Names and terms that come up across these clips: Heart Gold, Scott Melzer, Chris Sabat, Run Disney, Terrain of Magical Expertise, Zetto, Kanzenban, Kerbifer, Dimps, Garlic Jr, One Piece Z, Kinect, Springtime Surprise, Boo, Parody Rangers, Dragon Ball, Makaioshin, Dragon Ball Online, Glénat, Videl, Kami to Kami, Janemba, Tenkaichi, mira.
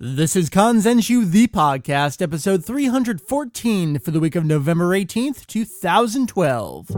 This is Kanzenshuu, the podcast, episode 314 for the week of November 18th, 2012.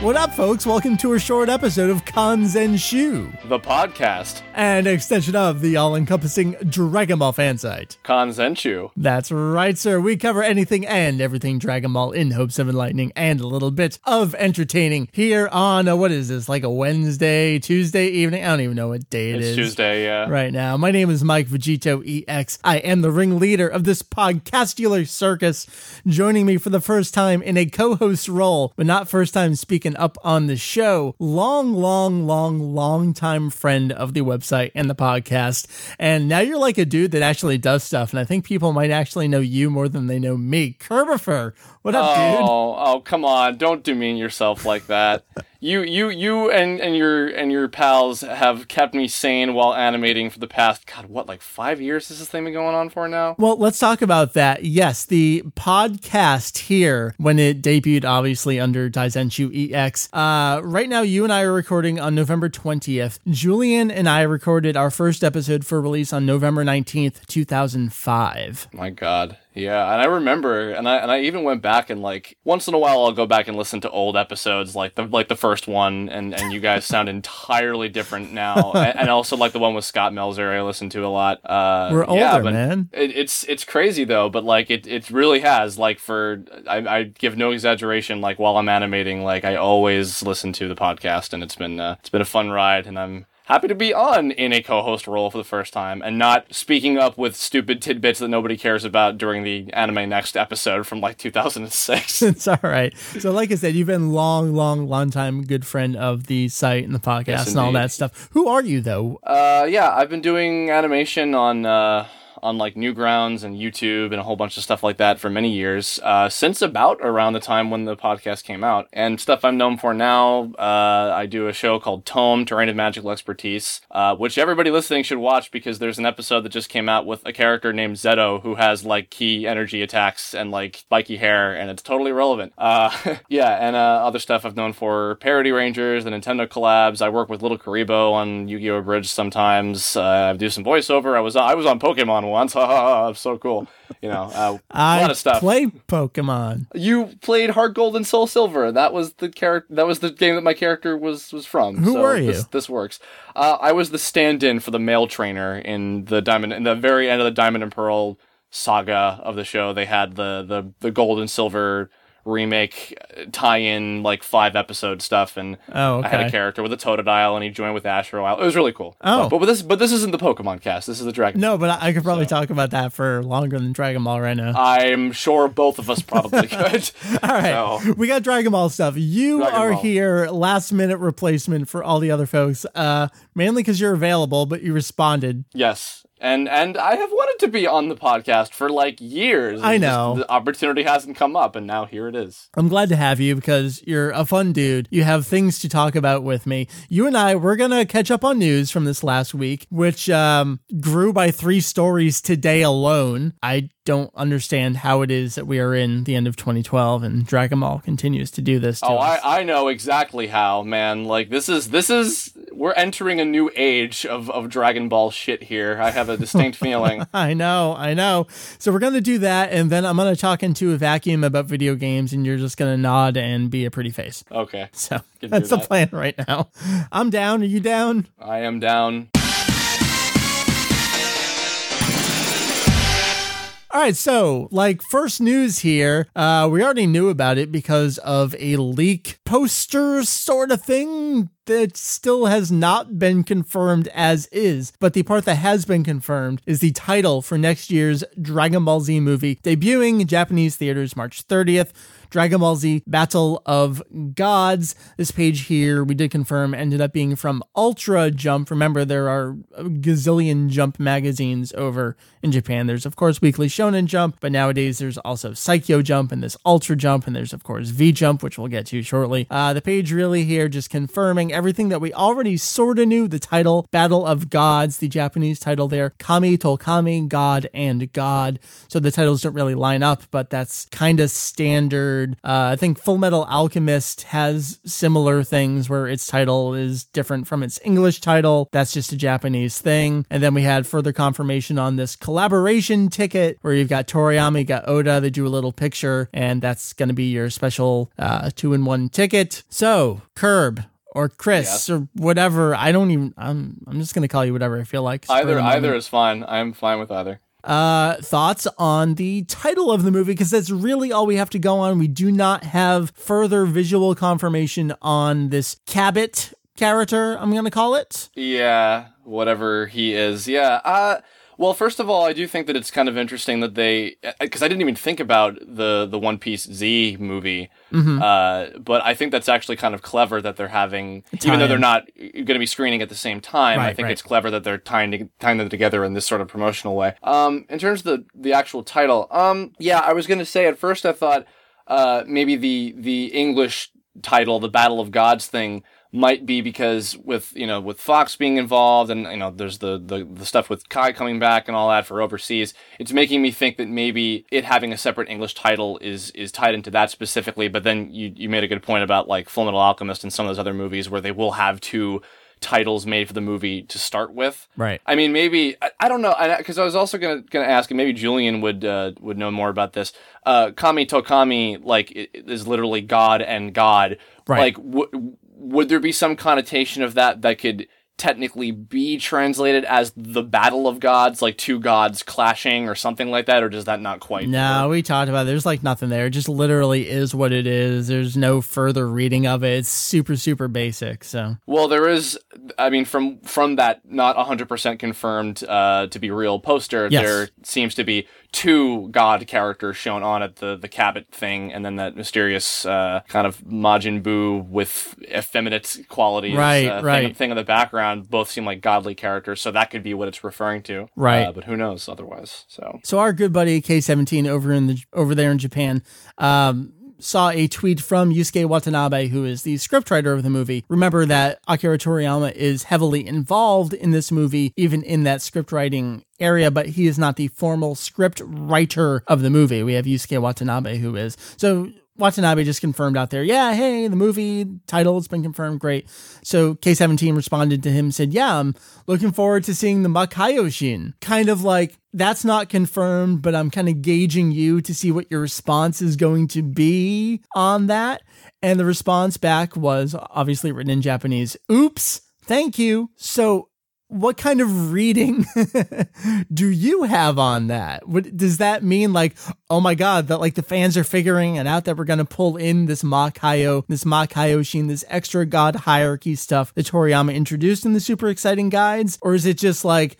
What up, folks? Welcome to a short episode of Kanzenshuu, the podcast, an extension of the all-encompassing Dragon Ball fansite. Kanzenshuu. That's right, sir. We cover anything and everything Dragon Ball in hopes of enlightening and a little bit of entertaining here on, what is this, like a Wednesday, Tuesday evening? I don't even know what day it is. It's Tuesday, yeah. Right now. My name is Mike Vegito EX. I am the ringleader of this podcastular circus. Joining me for the first time in a co-host role, but not first time speaking up on the show, long time friend of the website and the podcast, and now you're like a dude that actually does stuff, and I think people might actually know you more than they know me. Kerbifer, what up, dude? Oh, come on, don't demean yourself like that. You and your pals have kept me sane while animating for the past, God, what, like 5 years has this thing been going on for now? Well, let's talk about that. Yes, the podcast here, when it debuted, obviously, under Daizenshuu EX. Right now, you and I are recording on November 20th. Julian and I recorded our first episode for release on November 19th, 2005. My God. Yeah, and I remember, and I even went back and, like, once in a while I'll go back and listen to old episodes, like the first one, and you guys sound entirely different now, and also like the one with Scott Melzer I listened to a lot. We're older, yeah, but man. It's crazy though, but like it really has, like, for I give no exaggeration, like while I'm animating, like I always listen to the podcast, and it's been a fun ride, and I'm happy to be on in a co-host role for the first time and not speaking up with stupid tidbits that nobody cares about during the Anime Next episode from like 2006. It's all right. So like I said, you've been long time good friend of the site and the podcast, yes, and all that stuff. Who are you though? Yeah, I've been doing animation on like Newgrounds and YouTube and a whole bunch of stuff like that for many years, since about around the time when the podcast came out. And stuff I'm known for now, I do a show called Tome, Terrain of Magical Expertise, which everybody listening should watch because there's an episode that just came out with a character named Zetto who has like key energy attacks and like spiky hair, and it's totally relevant. Yeah, and other stuff I've known for Parody Rangers, the Nintendo collabs. I work with Little Karibo on Yu-Gi-Oh! Bridge sometimes. I do some voiceover. I was on Pokemon once. Oh, so cool. You know, a lot of stuff. I play Pokemon. You played Heart Gold and Soul Silver. That was the character. That was the game that my character was from. Who were you? This works. I was the stand-in for the male trainer in the Diamond, in the very end of the Diamond and Pearl saga of the show. They had the Gold and Silver remake tie-in, like 5-episode stuff, and I had a character with a Totodile, and he joined with Ash for a while. It was really cool. Oh, but this isn't the Pokemon cast. This is the Dragon. No, but I could probably talk about that for longer than Dragon Ball right now. I'm sure both of us probably could. All right, so we got Dragon Ball stuff. You Dragon are Ball. Here, last minute replacement for all the other folks, mainly because you're available, but you responded. Yes. And I have wanted to be on the podcast for like years. I know. The opportunity hasn't come up, and now here it is. I'm glad to have you because you're a fun dude. You have things to talk about with me. You and I, we're going to catch up on news from this last week, which grew by 3 stories today alone. I don't understand how it is that we are in the end of 2012 and Dragon Ball continues to do this to us. I know exactly how, man. Like this is we're entering a new age of Dragon Ball shit here. I have a distinct feeling. I know. So we're going to do that, and then I'm going to talk into a vacuum about video games, and you're just going to nod and be a pretty face. Okay. So that's the plan right now. I'm down. Are you down? I am down. All right, so, like, first news here, we already knew about it because of a leak poster sort of thing that still has not been confirmed as is, but the part that has been confirmed is the title for next year's Dragon Ball Z movie, debuting in Japanese theaters March 30th. Dragon Ball Z Battle of Gods. This page here, we did confirm, ended up being from Ultra Jump. Remember, there are a gazillion Jump magazines over in Japan. There's, of course, Weekly Shonen Jump, but nowadays there's also Psycho Jump and this Ultra Jump, and there's, of course, V Jump, which we'll get to shortly. The page really here just confirming everything that we already sort of knew. The title, Battle of Gods, the Japanese title there, Kami to Kami, God and God. So the titles don't really line up, but that's kind of standard. I think Full Metal Alchemist has similar things where its title is different from its English title. That's just a Japanese thing. And then we had further confirmation on this collaboration ticket where you've got Toriyama, you got Oda, they do a little picture, and that's going to be your special 2-in-1 ticket. So, Kerb or Chris or whatever, I don't even, I'm just going to call you whatever I feel like. Either is fine. I'm fine with either. Thoughts on the title of the movie, because that's really all we have to go on. We do not have further visual confirmation on this Cabot character, I'm going to call it. Yeah, whatever he is. Yeah, well, first of all, I do think that it's kind of interesting that they, because I didn't even think about the One Piece Z movie, but I think that's actually kind of clever that they're having, even though they're not going to be screening at the same time, I think it's clever that they're tying them together in this sort of promotional way. In terms of the actual title, yeah, I was going to say at first I thought maybe the English title, the Battle of Gods thing, might be because with Fox being involved and, there's the stuff with Kai coming back and all that for overseas, it's making me think that maybe it having a separate English title is tied into that specifically. But then you made a good point about like Full Metal Alchemist and some of those other movies where they will have two titles made for the movie to start with. Right. I mean, maybe, I don't know, because I was also going to ask, and maybe Julian would know more about this. Kami to Kami, like, is literally God and God. Right. Like, would there be some connotation of that could technically be translated as the Battle of Gods, like two gods clashing or something like that, or does that not quite? No, we talked about it. There's like nothing there. It just literally is what it is. There's no further reading of it. It's super, super basic. So, well, there is, I mean, from that not 100% confirmed to be real poster, there seems to be two god characters shown on it, the Cabot thing, and then that mysterious kind of Majin Buu with effeminate qualities thing in the background. Both seem like godly characters, so that could be what it's referring to. Right. But who knows otherwise. So our good buddy K17 over there in Japan saw a tweet from Yusuke Watanabe, who is the scriptwriter of the movie. Remember that Akira Toriyama is heavily involved in this movie, even in that scriptwriting area, but he is not the formal script writer of the movie. We have Yusuke Watanabe, who is. So Watanabe just confirmed out there, the movie title has been confirmed, great. So K17 responded to him, said, I'm looking forward to seeing the Makaioshin. Kind of like, that's not confirmed, but I'm kind of gauging you to see what your response is going to be on that. And the response back was obviously written in Japanese. Oops, thank you. So what kind of reading do you have on that? Does that mean like, oh my God, that like the fans are figuring it out that we're going to pull in this Makaioshin, this extra god hierarchy stuff that Toriyama introduced in the super exciting guides? Or is it just like,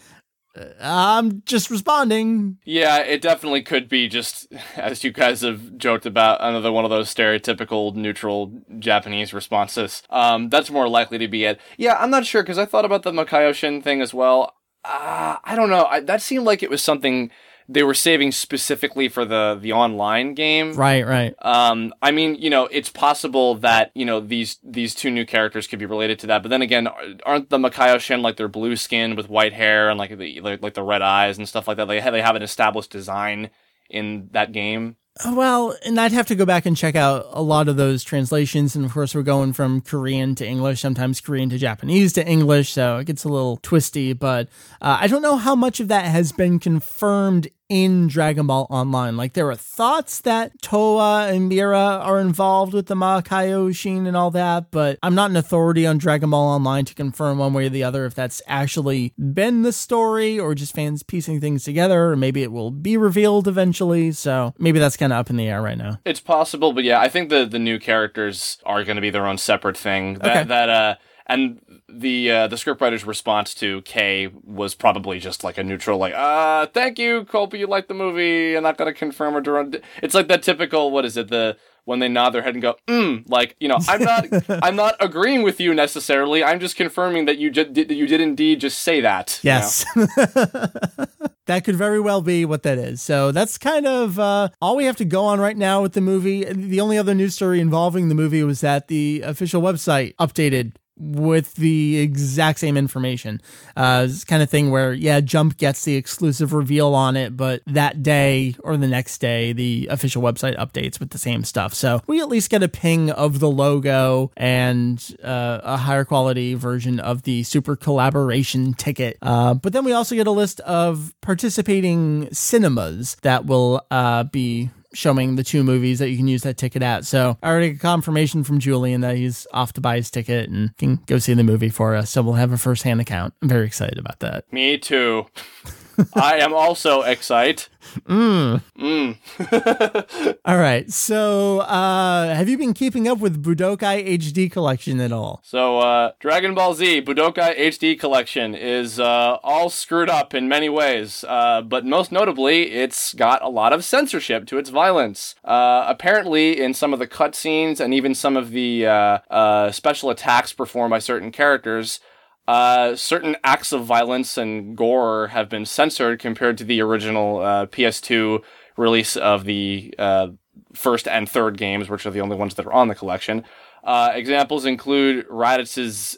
I'm just responding? Yeah, it definitely could be just, as you guys have joked about, another one of those stereotypical neutral Japanese responses. That's more likely to be it. Yeah, I'm not sure, because I thought about the Makaioshin thing as well. I don't know. That seemed like it was something they were saving specifically for the online game. Right. I mean, it's possible that, these two new characters could be related to that. But then again, aren't the Makaioshin, like, they're blue skinned with white hair and like the red eyes and stuff like that? They have an established design in that game. Well, and I'd have to go back and check out a lot of those translations. And of course, we're going from Korean to English, sometimes Korean to Japanese to English. So it gets a little twisty, but I don't know how much of that has been confirmed in Dragon Ball Online. Like, there are thoughts that Toa and Mira are involved with the Makaioshin and all that, but I'm not an authority on Dragon Ball Online to confirm one way or the other if that's actually been the story or just fans piecing things together, or maybe it will be revealed eventually, so maybe that's kind of up in the air right now. It's possible, but yeah, I think the new characters are going to be their own separate thing. And the scriptwriter's response to K was probably just like a neutral, like, thank you, Colby, you liked the movie, I'm not going to confirm or deny. It's like that typical, what is it, when they nod their head and go, like, I'm not agreeing with you necessarily, I'm just confirming that you did indeed just say that. Yes. That could very well be what that is. So that's kind of all we have to go on right now with the movie. The only other news story involving the movie was that the official website updated with the exact same information. This kind of thing where, yeah, Jump gets the exclusive reveal on it, but that day or the next day, the official website updates with the same stuff. So we at least get a ping of the logo and a higher quality version of the Super Collaboration ticket. But then we also get a list of participating cinemas that will be showing the two movies that you can use that ticket at. So I already got confirmation from Julian that he's off to buy his ticket and can go see the movie for us. So we'll have a first-hand account. I'm very excited about that. Me too. I am also excited. All right. So have you been keeping up with Budokai HD Collection at all? So Dragon Ball Z Budokai HD Collection is all screwed up in many ways, but most notably, it's got a lot of censorship to its violence. Apparently, in some of the cutscenes and even some of the special attacks performed by certain characters, certain acts of violence and gore have been censored compared to the original PS2 release of the first and third games, which are the only ones that are on the collection. Examples include Raditz's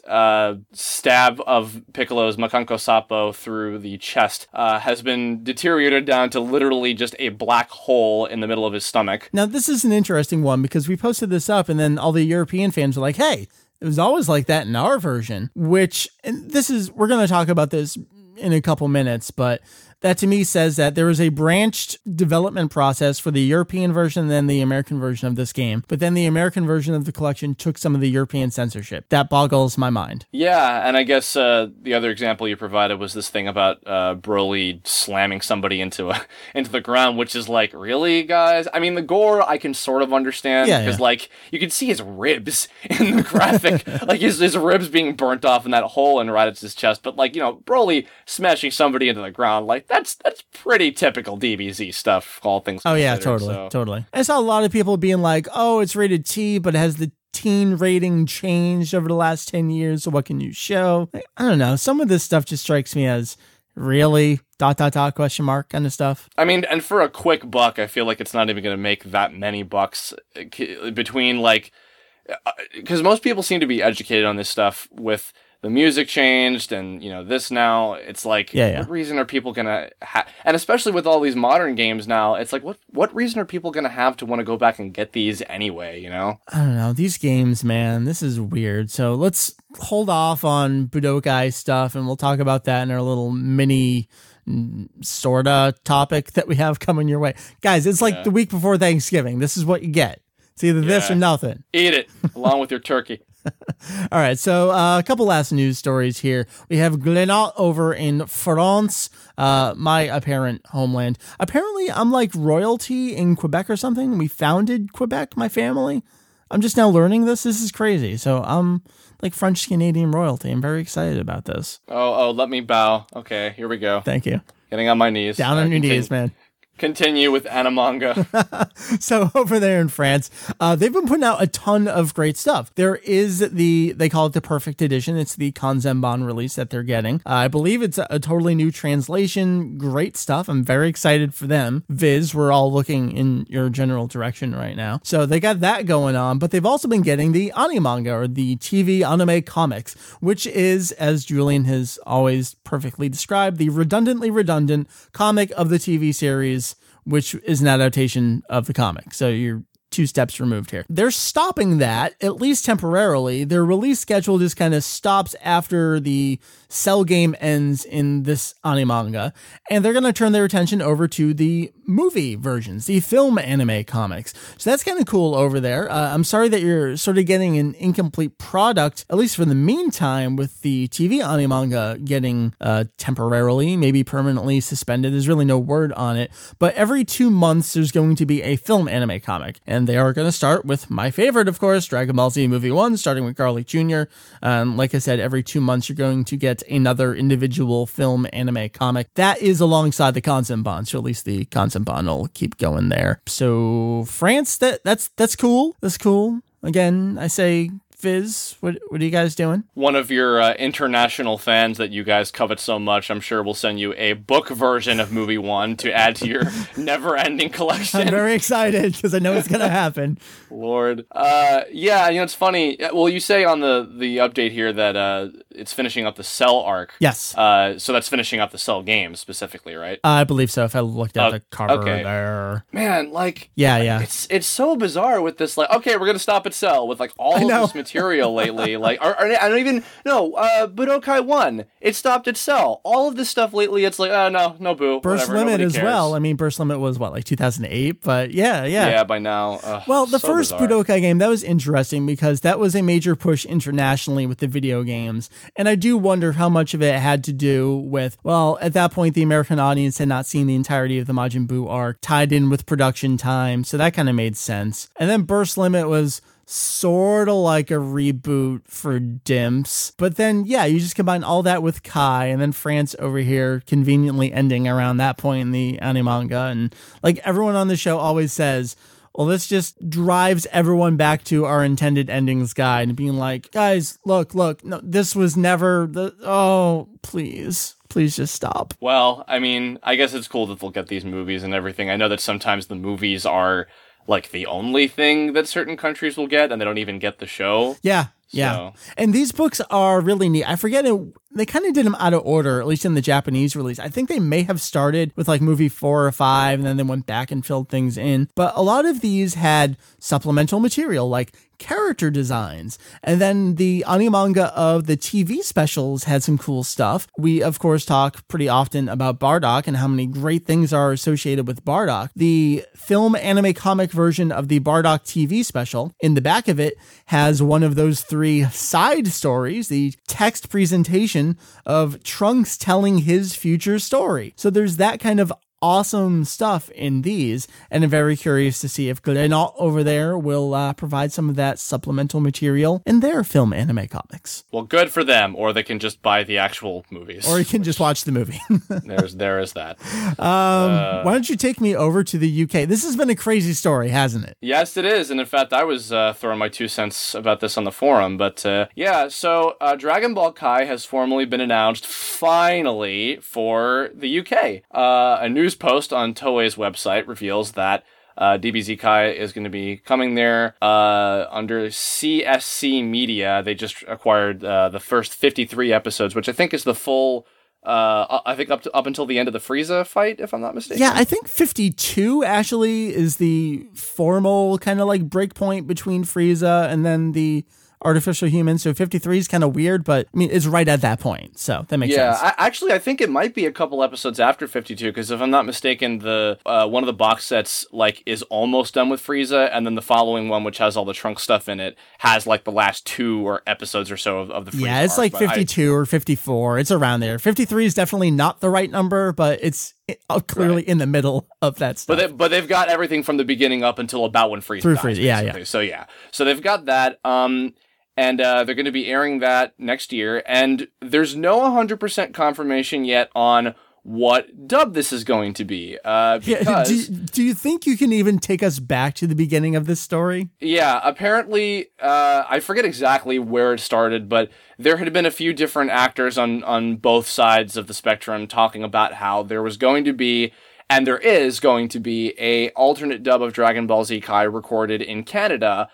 stab of Piccolo's Makanko Sappo through the chest has been deteriorated down to literally just a black hole in the middle of his stomach. Now, this is an interesting one because we posted this up and then all the European fans were like, hey, it was always like that in our version, which, and this is, we're going to talk about this in a couple minutes, but that to me says that there was a branched development process for the European version and then the American version of this game. But then the American version of the collection took some of the European censorship. That boggles my mind. Yeah, and I guess the other example you provided was this thing about Broly slamming somebody into the ground, which is like, really, guys? I mean, the gore I can sort of understand because, like, you can see his ribs in the graphic. Like, his ribs being burnt off in that hole and right at his chest. But, like, you know, Broly smashing somebody into the ground, like, that's pretty typical DBZ stuff, all things considered. Oh, yeah, totally. I saw a lot of people being like, oh, it's rated T, but it has the teen rating changed over the last 10 years, so what can you show? Like, I don't know. Some of this stuff just strikes me as really ... ? Kind of stuff. I mean, and for a quick buck, I feel like it's not even going to make that many bucks between, like, because most people seem to be educated on this stuff with the music changed and, you know, this now, it's like, what reason are people going to have, and especially with all these modern games now, it's like, what reason are people going to have to want to go back and get these anyway, you know? I don't know. These games, man, this is weird. So let's hold off on Budokai stuff and we'll talk about that in our little mini sorta topic that we have coming your way. Guys, it's like the week before Thanksgiving. This is what you get. It's either this or nothing. Eat it along with your turkey. All right, so a couple last news stories here. We have Glénat over in France, my apparent homeland. Apparently, I'm like royalty in Quebec or something. We founded Quebec, my family. I'm just now learning this. This is crazy. So I'm like French-Canadian royalty. I'm very excited about this. Oh, let me bow. Okay, here we go. Thank you. Getting on my knees. Down on your knees, man. Continue with Animanga. So over there in France, they've been putting out a ton of great stuff. There is they call it the Perfect Edition. It's the Kanzenshuu release that they're getting. I believe it's a totally new translation. Great stuff. I'm very excited for them. Viz, we're all looking in your general direction right now. So they got that going on, but they've also been getting the Animanga, or the TV anime comics, which is, as Julian has always perfectly described, the redundantly redundant comic of the TV series, which is an adaptation of the comic. So you're two steps removed here. They're stopping that, at least temporarily. Their release schedule just kind of stops after the Cell game ends in this Animanga, and they're going to turn their attention over to the movie versions, the film anime comics. So that's kind of cool over there. I'm sorry that you're sort of getting an incomplete product, at least for the meantime, with the TV Animanga getting temporarily, maybe permanently suspended. There's really no word on it, but every 2 months there's going to be a film anime comic, and they are going to start with my favorite, of course, Dragon Ball Z Movie 1, starting with Garlic Jr. Like I said, every 2 months you're going to get another individual film anime comic. That is alongside the Kanzenban, so at least the Kanzenban will keep going there. So France, that's cool. That's cool. Again, I say Fizz, what are you guys doing? One of your international fans that you guys covet so much, I'm sure, will send you a book version of Movie 1 to add to your never-ending collection. I'm very excited because I know it's going to happen. Lord. Yeah, you know, it's funny. Well, you say on the update here that it's finishing up the Cell arc. Yes. So that's finishing up the Cell game specifically, right? I believe so, if I looked at the cover there. Man, like... Yeah. It's so bizarre with this, like, okay, we're going to stop at Cell with, like, all of this material lately. Like, I don't even know. Budokai 1, it stopped at Cell. All of this stuff lately, it's like, oh, no Boo. Burst whatever, Limit as cares. Well. I mean, Burst Limit was, what, like 2008? But yeah. Yeah, by now. Well, the first bizarre Budokai game, that was interesting because that was a major push internationally with the video games. And I do wonder how much of it had to do with, well, at that point, the American audience had not seen the entirety of the Majin Buu arc tied in with production time. So that kind of made sense. And then Burst Limit was sort of like a reboot for Dimps. But then, yeah, you just combine all that with Kai, and then France over here conveniently ending around that point in the Animanga. And like everyone on the show always says, well, this just drives everyone back to our intended endings guide and being like, guys, look, no, this was never the, oh, please. Please just stop. Well, I mean, I guess it's cool that they'll get these movies and everything. I know that sometimes the movies are like the only thing that certain countries will get, and they don't even get the show. Yeah. And these books are really neat. I forget, they kind of did them out of order, at least in the Japanese release. I think they may have started with like movie 4 or 5, and then they went back and filled things in. But a lot of these had supplemental material, like character designs. And then the Animanga of the TV specials had some cool stuff. We, of course, talk pretty often about Bardock and how many great things are associated with Bardock. The film anime comic version of the Bardock TV special, in the back of it, has one of those 3 side stories, the text presentation of Trunks telling his future story. So there's that kind of awesome stuff in these, and I'm very curious to see if Glenot over there will provide some of that supplemental material in their film anime comics. Well, good for them, or they can just buy the actual movies. Or you can just watch the movie. there is that. Why don't you take me over to the UK? This has been a crazy story, hasn't it? Yes, it is, and in fact, I was throwing my 2 cents about this on the forum, but so Dragon Ball Kai has formally been announced, finally, for the UK. A news post on Toei's website reveals that DBZ Kai is going to be coming there under CSC Media. They just acquired the first 53 episodes, which I think is the full... up until the end of the Frieza fight, if I'm not mistaken. Yeah, I think 52 actually is the formal kind of like breakpoint between Frieza and then the artificial human, so 53 is kind of weird, but I mean, it's right at that point, so that makes sense. Yeah, I think it might be a couple episodes after 52, because if I'm not mistaken, the one of the box sets like is almost done with Frieza, and then the following one, which has all the Trunks stuff in it, has like the last 2 or episodes or so of the Frieza Yeah, it's arc, like 52 or 54, it's around there. 53 is definitely not the right number, but it's clearly in the middle of that stuff. But they've got everything from the beginning up until about when Frieza dies, basically. Yeah. So they've got that, and they're going to be airing that next year, and there's no 100% confirmation yet on what dub this is going to be. Because... Do you think you can even take us back to the beginning of this story? Yeah, apparently, I forget exactly where it started, but there had been a few different actors on both sides of the spectrum talking about how there was going to be, and there is going to be, a alternate dub of Dragon Ball Z Kai recorded in Canada,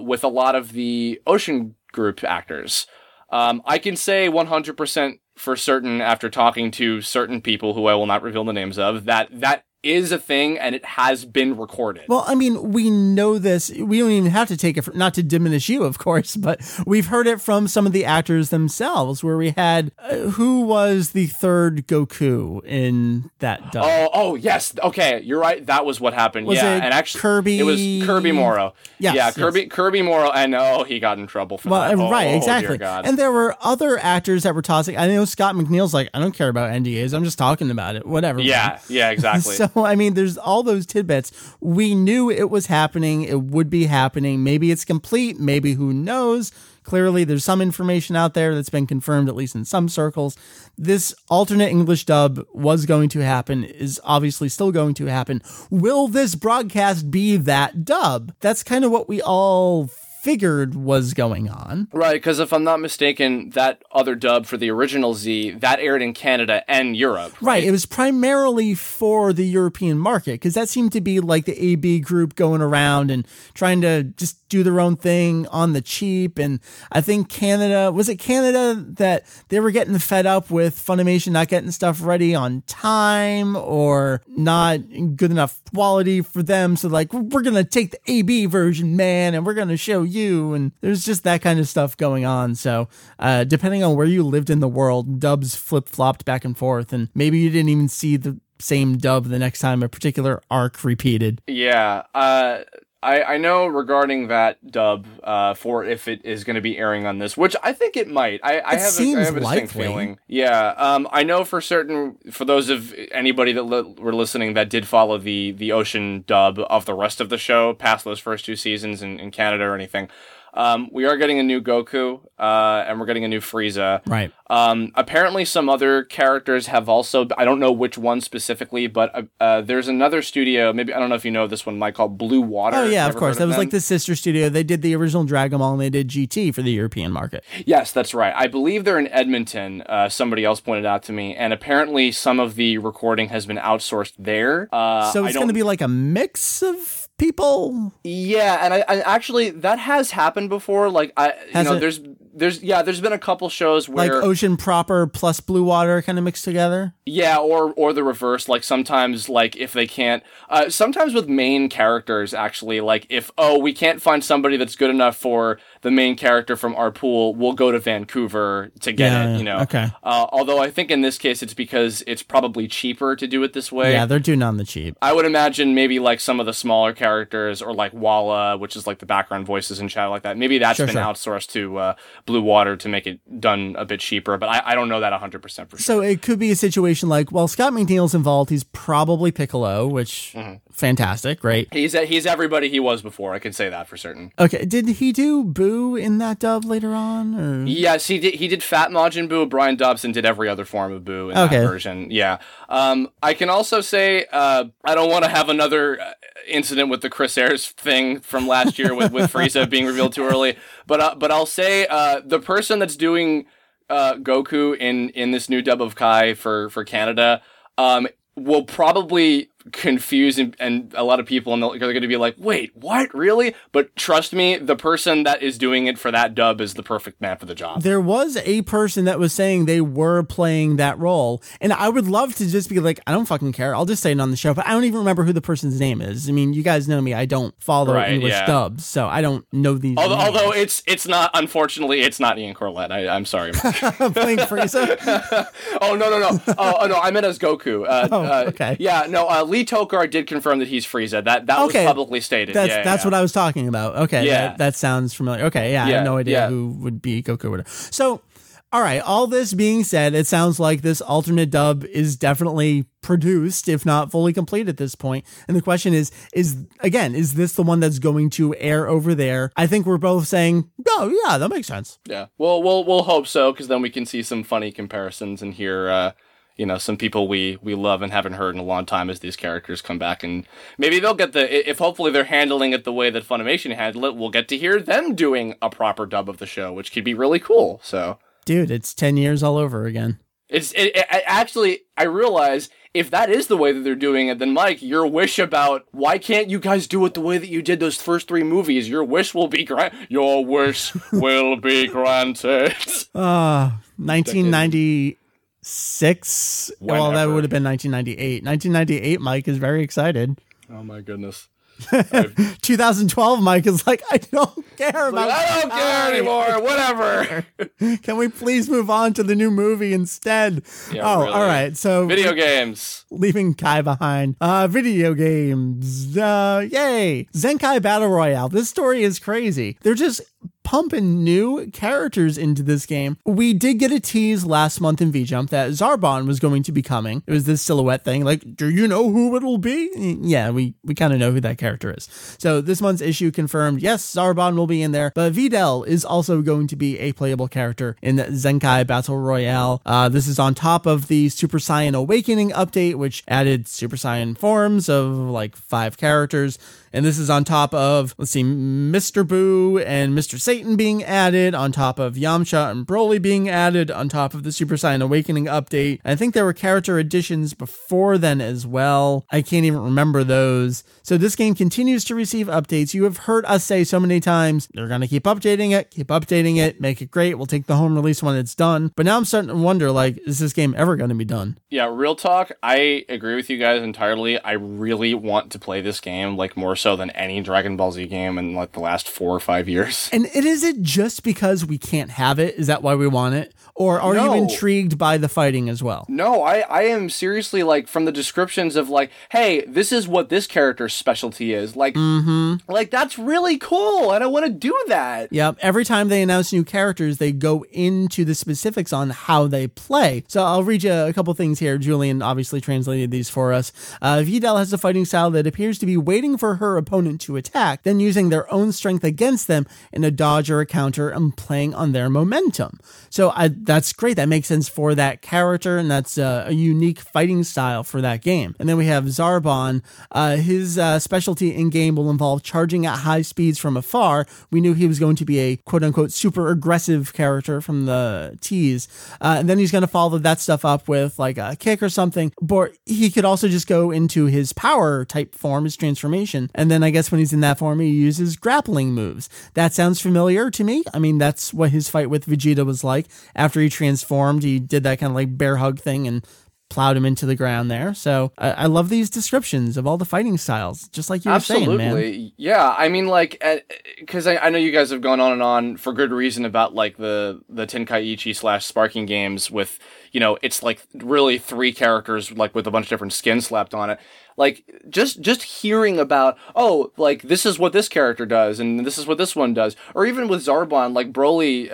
with a lot of the Ocean Group actors. I can say 100% for certain, after talking to certain people who I will not reveal the names of, that is a thing, and it has been recorded. Well, I mean, we know this. We don't even have to take it, not to diminish you, of course, but we've heard it from some of the actors themselves, where we had, who was the third Goku in that dub? Oh, yes. Okay, you're right. That was what happened. Was it and actually, Kirby? It was Kirby Morrow. Yes. Kirby Morrow, and he got in trouble for that. Right, exactly. Dear God. And there were other actors that were tossing. I know Scott McNeil's like, I don't care about NDAs. I'm just talking about it. Whatever. Yeah, exactly. So, I mean, there's all those tidbits. We knew it was happening. It would be happening. Maybe it's complete. Maybe who knows? Clearly, there's some information out there that's been confirmed, at least in some circles. This alternate English dub was going to happen, is obviously still going to happen. Will this broadcast be that dub? That's kind of what we all figured was going on. Right, because if I'm not mistaken, that other dub for the original Z, that aired in Canada and Europe. Right, it was primarily for the European market, because that seemed to be like the AB group going around and trying to just do their own thing on the cheap. And I think Canada, was it Canada that they were getting fed up with Funimation not getting stuff ready on time or not good enough quality for them? So like, we're going to take the AB version, man, and we're going to show you. And there's just that kind of stuff going on. So depending on where you lived in the world, dubs flip-flopped back and forth, and maybe you didn't even see the same dub the next time a particular arc repeated. Yeah, I know regarding that dub for if it is going to be airing on this, which I think it might. I have a distinct feeling. Yeah, I know for certain, for those of anybody that were listening that did follow the Ocean dub of the rest of the show past those first two seasons in Canada or anything, we are getting a new Goku, and we're getting a new Frieza. Right. Apparently some other characters have also, I don't know which one specifically, but there's another studio, maybe, I don't know if you know this one, Mike, called Blue Water. Oh, yeah, of course. That was like the sister studio. They did the original Dragon Ball, and they did GT for the European market. Yes, that's right. I believe they're in Edmonton, somebody else pointed out to me, and apparently some of the recording has been outsourced there. So it's going to be like a mix of people. Yeah, and I actually, that has happened before. Like, there's been a couple shows where like Ocean proper plus Blue Water kind of mixed together. Yeah, or the reverse. Like sometimes, like if they can't, sometimes with main characters actually, like if we can't find somebody that's good enough for the main character from our pool, we'll go to Vancouver to get it. You know. Okay. Although I think in this case it's because it's probably cheaper to do it this way. Yeah, they're doing on the cheap. I would imagine maybe like some of the smaller characters or like Walla, which is like the background voices and chat like that. Maybe that's been outsourced to Blue Water to make it done a bit cheaper, but I don't know that 100% for sure. So it could be a situation like, well, Scott McNeil's involved, he's probably Piccolo, which fantastic, right? He's everybody he was before, I can say that for certain. Okay, did he do Boo in that dub later on? Or? Yes, he did Fat Majin Boo. Brian Dobson did every other form of Boo in that version. Yeah. I can also say, I don't want to have another incident with the Chris Ayres thing from last year with Frieza being revealed too early, but I'll say the person that's doing Goku in this new dub of Kai for Canada will probably confuse and a lot of people, and they're going to be like, wait, what? Really? But trust me, the person that is doing it for that dub is the perfect man for the job. There was a person that was saying they were playing that role, and I would love to just be like, I don't fucking care, I'll just say it on the show, but I don't even remember who the person's name is. I mean, you guys know me, I don't follow English dubs, so I don't know these. Although it's not, unfortunately, it's not Ian Corlett. I'm sorry. Playing Frieza? Oh, no. No, I meant as Goku. Okay. Yeah, no, Lee Tokar did confirm that he's Frieza. That was publicly stated. That's what I was talking about. Okay, yeah. That sounds familiar. Okay, yeah, I have no idea who would be Goku or. So, all right, all this being said, it sounds like this alternate dub is definitely produced, if not fully complete at this point. And the question is this the one that's going to air over there? I think we're both saying, oh, yeah, that makes sense. Yeah, well, we'll hope so, because then we can see some funny comparisons and hear... some people we love and haven't heard in a long time as these characters come back, and maybe they'll get if hopefully they're handling it the way that Funimation handled it, we'll get to hear them doing a proper dub of the show, which could be really cool. So, dude, it's 10 years all over again. Actually, I realize if that is the way that they're doing it, then Mike, your wish about why can't you guys do it the way that you did those first three movies, your wish will be granted. 1998. Six. Whenever. Well, that would have been 1998. 1998, Mike is very excited. Oh my goodness. 2012, Mike is like, I don't care about. I don't care anymore. Whatever. Can we please move on to the new movie instead? Yeah, really. All right. So video games. Leaving Kai behind. Video games. Yay! Zenkai Battle Royale. This story is crazy. They're just pumping new characters into this game. We did get a tease last month in V Jump that Zarbon was going to be coming. It was this silhouette thing, like, do you know who it'll be? Yeah, we kind of know who that character is. So this month's issue confirmed, yes, Zarbon will be in there, but Videl is also going to be a playable character in Zenkai Battle Royale. This is on top of the Super Saiyan Awakening update, which added Super Saiyan forms of like 5 characters. And this is on top of, let's see, Mr. Boo and Mr. Satan being added, on top of Yamcha and Broly being added, on top of the Super Saiyan Awakening update. I think there were character additions before then as well. I can't even remember those. So this game continues to receive updates. You have heard us say so many times, they're going to keep updating it, make it great. We'll take the home release when it's done. But now I'm starting to wonder, like, is this game ever going to be done? Yeah, real talk. I agree with you guys entirely. I really want to play this game, like, more so than any Dragon Ball Z game in, like, the last 4 or 5 years. And is it just because we can't have it? Is that why we want it? Or are you intrigued by the fighting as well? No, I am seriously, like, from the descriptions of, like, hey, this is what this character's specialty is. Like, like, that's really cool, and I want to do that. Yeah, every time they announce new characters, they go into the specifics on how they play. So I'll read you a couple things here. Julian obviously translated these for us. Videl has a fighting style that appears to be waiting for her opponent to attack, then using their own strength against them in a dodge or a counter and playing on their momentum. So that's great. That makes sense for that character, and that's a unique fighting style for that game. And then we have Zarbon. His specialty in-game will involve charging at high speeds from afar. We knew he was going to be a quote-unquote super aggressive character from the tease. And then he's going to follow that stuff up with like a kick or something. But he could also just go into his power type form, his transformation. And then I guess when he's in that form, he uses grappling moves. That sounds familiar to me. I mean, that's what his fight with Vegeta was like. After he transformed, he did that kind of like bear hug thing and plowed him into the ground there. So I love these descriptions of all the fighting styles, just like you were saying, man. Absolutely. Yeah. I mean, like, because I know you guys have gone on and on for good reason about like the Tenkaichi / Sparking games with, you know, it's like really 3 characters, like with a bunch of different skins slapped on it. Like just hearing about, oh, like this is what this character does and this is what this one does. Or even with Zarbon, like Broly,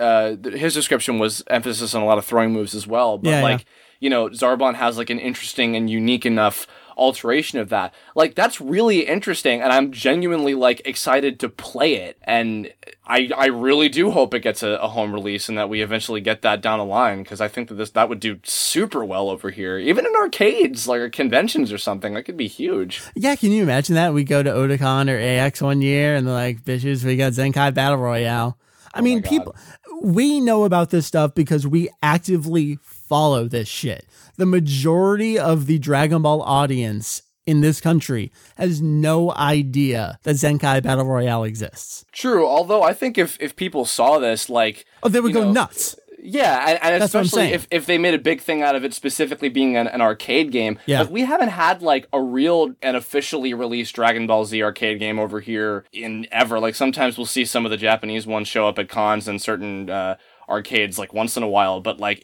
his description was emphasis on a lot of throwing moves as well. But you know, Zarbon has like an interesting and unique enough alteration of that. Like, that's really interesting, and I'm genuinely like excited to play it. And I really do hope it gets a home release and that we eventually get that down the line, because I think that that would do super well over here, even in arcades, like, or conventions or something. That could be huge. Yeah, can you imagine that? We go to Otakon or AX one year and they're like, bitches, we got Zenkai Battle Royale. I mean, people, we know about this stuff because we actively follow this shit. The majority of the Dragon Ball audience in this country has no idea that Zenkai Battle Royale exists. True, although I think if people saw this, like... oh, they would go nuts. Yeah, and especially if they made a big thing out of it specifically being an arcade game. Yeah. Like, we haven't had like a real and officially released Dragon Ball Z arcade game over here in ever. Like, sometimes we'll see some of the Japanese ones show up at cons and certain arcades like once in a while, but like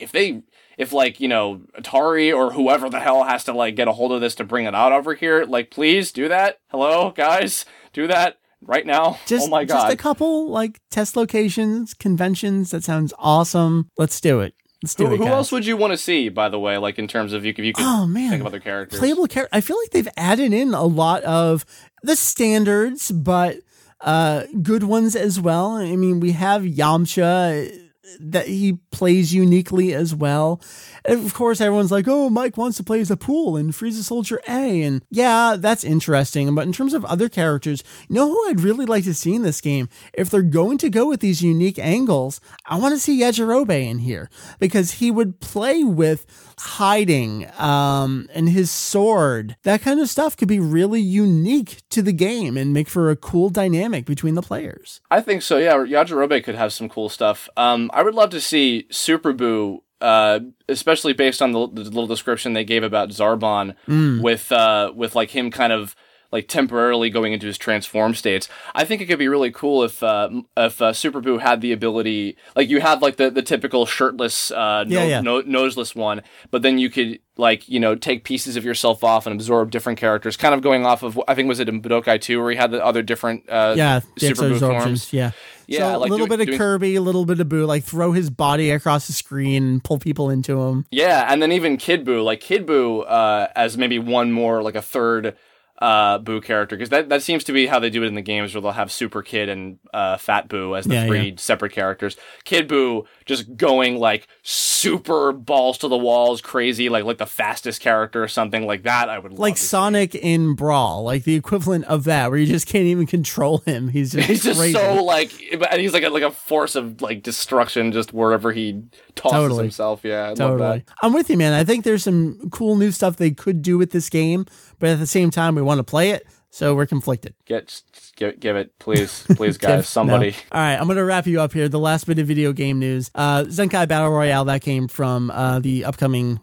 if like, you know, Atari or whoever the hell has to like get a hold of this to bring it out over here, like, please do that. Hello guys, do that right now. Just, oh my God. Just a couple like test locations, conventions. That sounds awesome. Let's do it. Who else would you want to see, by the way, like in terms of if you could think of other characters? Playable character. I feel like they've added in a lot of the standards, but good ones as well. I mean, we have Yamcha, that he plays uniquely as well. And of course, everyone's like, oh, Mike wants to play as a pool in Frieza Soldier A. And yeah, that's interesting. But in terms of other characters, you know who I'd really like to see in this game? If they're going to go with these unique angles, I want to see Yajirobe in here, because he would play with hiding and his sword. That kind of stuff could be really unique to the game and make for a cool dynamic between the players. I think so, yeah. Yajirobe could have some cool stuff. I would love to see Super Boo, especially based on the little description they gave about Zarbon with like him kind of like temporarily going into his transform states. I think it could be really cool if Super Boo had the ability, like you have like the typical shirtless, noseless one, but then you could like, you know, take pieces of yourself off and absorb different characters, kind of going off of, I think, was it in Budokai 2 where he had the other different Super Boo forms? Yeah. Yeah, so like a little bit of Kirby, a little bit of Boo, like throw his body across the screen and pull people into him. Yeah, and then even Kid Boo, as maybe one more, like a third Boo character, because that seems to be how they do it in the games, where they'll have Super Kid and Fat Boo as the three separate characters. Kid Boo just going like super balls to the walls, crazy, like the fastest character or something like that. I would like Sonic in Brawl, like the equivalent of that, where you just can't even control him. He's just crazy. So and he's like a force of destruction just wherever he tosses himself. Yeah, I love that. I'm with you, man. I think there's some cool new stuff they could do with this game, but at the same time, we want to play it, so we're conflicted. Give it, please, guys, somebody. No. All right, I'm going to wrap you up here. The last bit of video game news. Zenkai Battle Royale, that came from the upcoming,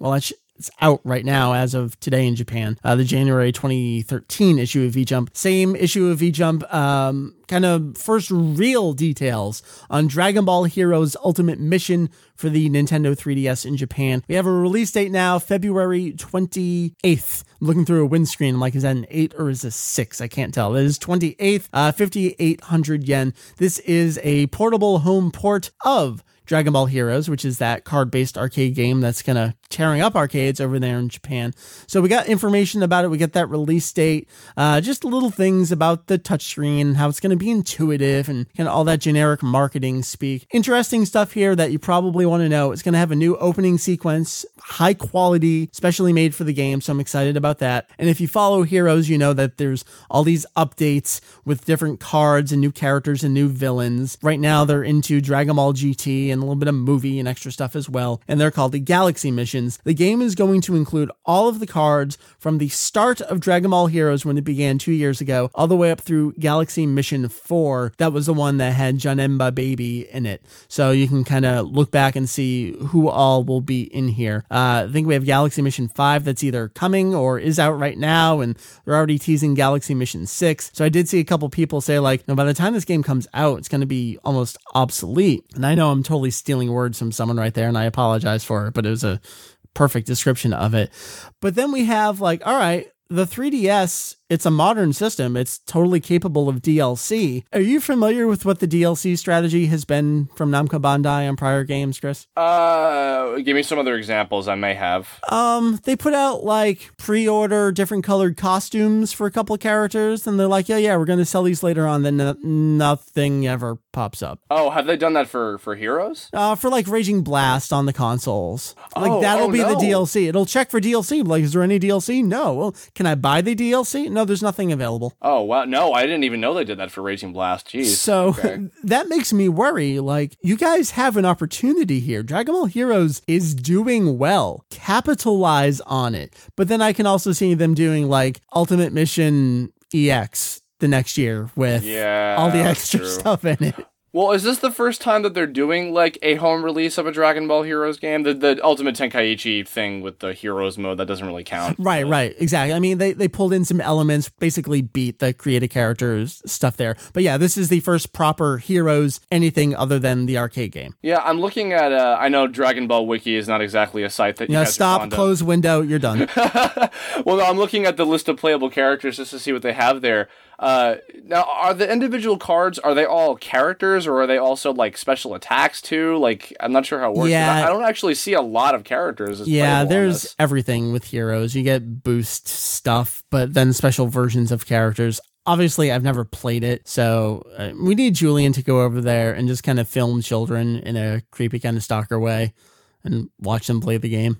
it's out right now as of today in Japan, the January 2013 issue of V Jump. Same issue of V Jump, kind of first real details on Dragon Ball Heroes Ultimate Mission for the Nintendo 3DS in Japan. We have a release date now, February 28th. I'm looking through a windscreen. I'm like, is that an 8 or is it 6? I can't tell. It is 28th, 5,800 yen. This is a portable home port of Dragon Ball Heroes, which is that card-based arcade game that's kind of tearing up arcades over there in Japan. So we got information about it. We get that release date, just little things about the touchscreen and how it's going to be intuitive and kind of all that generic marketing speak. Interesting stuff here that you probably want to know. It's going to have a new opening sequence, high quality, specially made for the game. So I'm excited about that. And if you follow Heroes, you know that there's all these updates with different cards and new characters and new villains. Right now they're into Dragon Ball GT and a little bit of movie and extra stuff as well. And they're called the Galaxy Missions. The game is going to include all of the cards from the start of Dragon Ball Heroes when it began 2 years ago, all the way up through Galaxy Mission 4. That was the one that had Janemba Baby in it. So you can kind of look back and see who all will be in here. I think we have Galaxy Mission 5 that's either coming or is out right now, and they're already teasing Galaxy Mission 6. So I did see a couple people say no, by the time this game comes out, it's going to be almost obsolete. And I know I'm totally stealing words from someone right there, and I apologize for it, but it was a perfect description of it. But then we have all right, the 3DS, it's a modern system. It's totally capable of DLC. Are you familiar with what the DLC strategy has been from Namco Bandai on prior games, Chris? Give me some other examples I may have. They put out pre-order different colored costumes for a couple characters, and they're like, yeah, we're going to sell these later on. Then nothing ever pops up. Oh, have they done that for Heroes? For Raging Blast on the consoles. The DLC. It'll check for DLC. Is there any DLC? No. Well, can I buy the DLC? No, there's nothing available. Oh, wow. No, I didn't even know they did that for Raging Blast. Jeez. So that makes me worry. You guys have an opportunity here. Dragon Ball Heroes is doing well. Capitalize on it. But then I can also see them doing Ultimate Mission EX the next year with all the extra stuff in it. Well, is this the first time that they're doing a home release of a Dragon Ball Heroes game? The Ultimate Tenkaichi thing with the Heroes mode, that doesn't really count. Right, exactly. I mean, they pulled in some elements, basically beat the creative characters stuff there. But yeah, this is the first proper Heroes, anything other than the arcade game. Yeah, I'm looking at, I know Dragon Ball Wiki is not exactly a site that you guys are fond of. Close window, you're done. Well, no, I'm looking at the list of playable characters just to see what they have there. Now, are the individual cards, are they all characters, or are they also special attacks too? I'm not sure how it works. Yeah. I don't actually see a lot of characters as there's everything with Heroes. You get boost stuff, but then special versions of characters. Obviously, I've never played it, so we need Julian to go over there and just kind of film children in a creepy kind of stalker way and watch them play the game.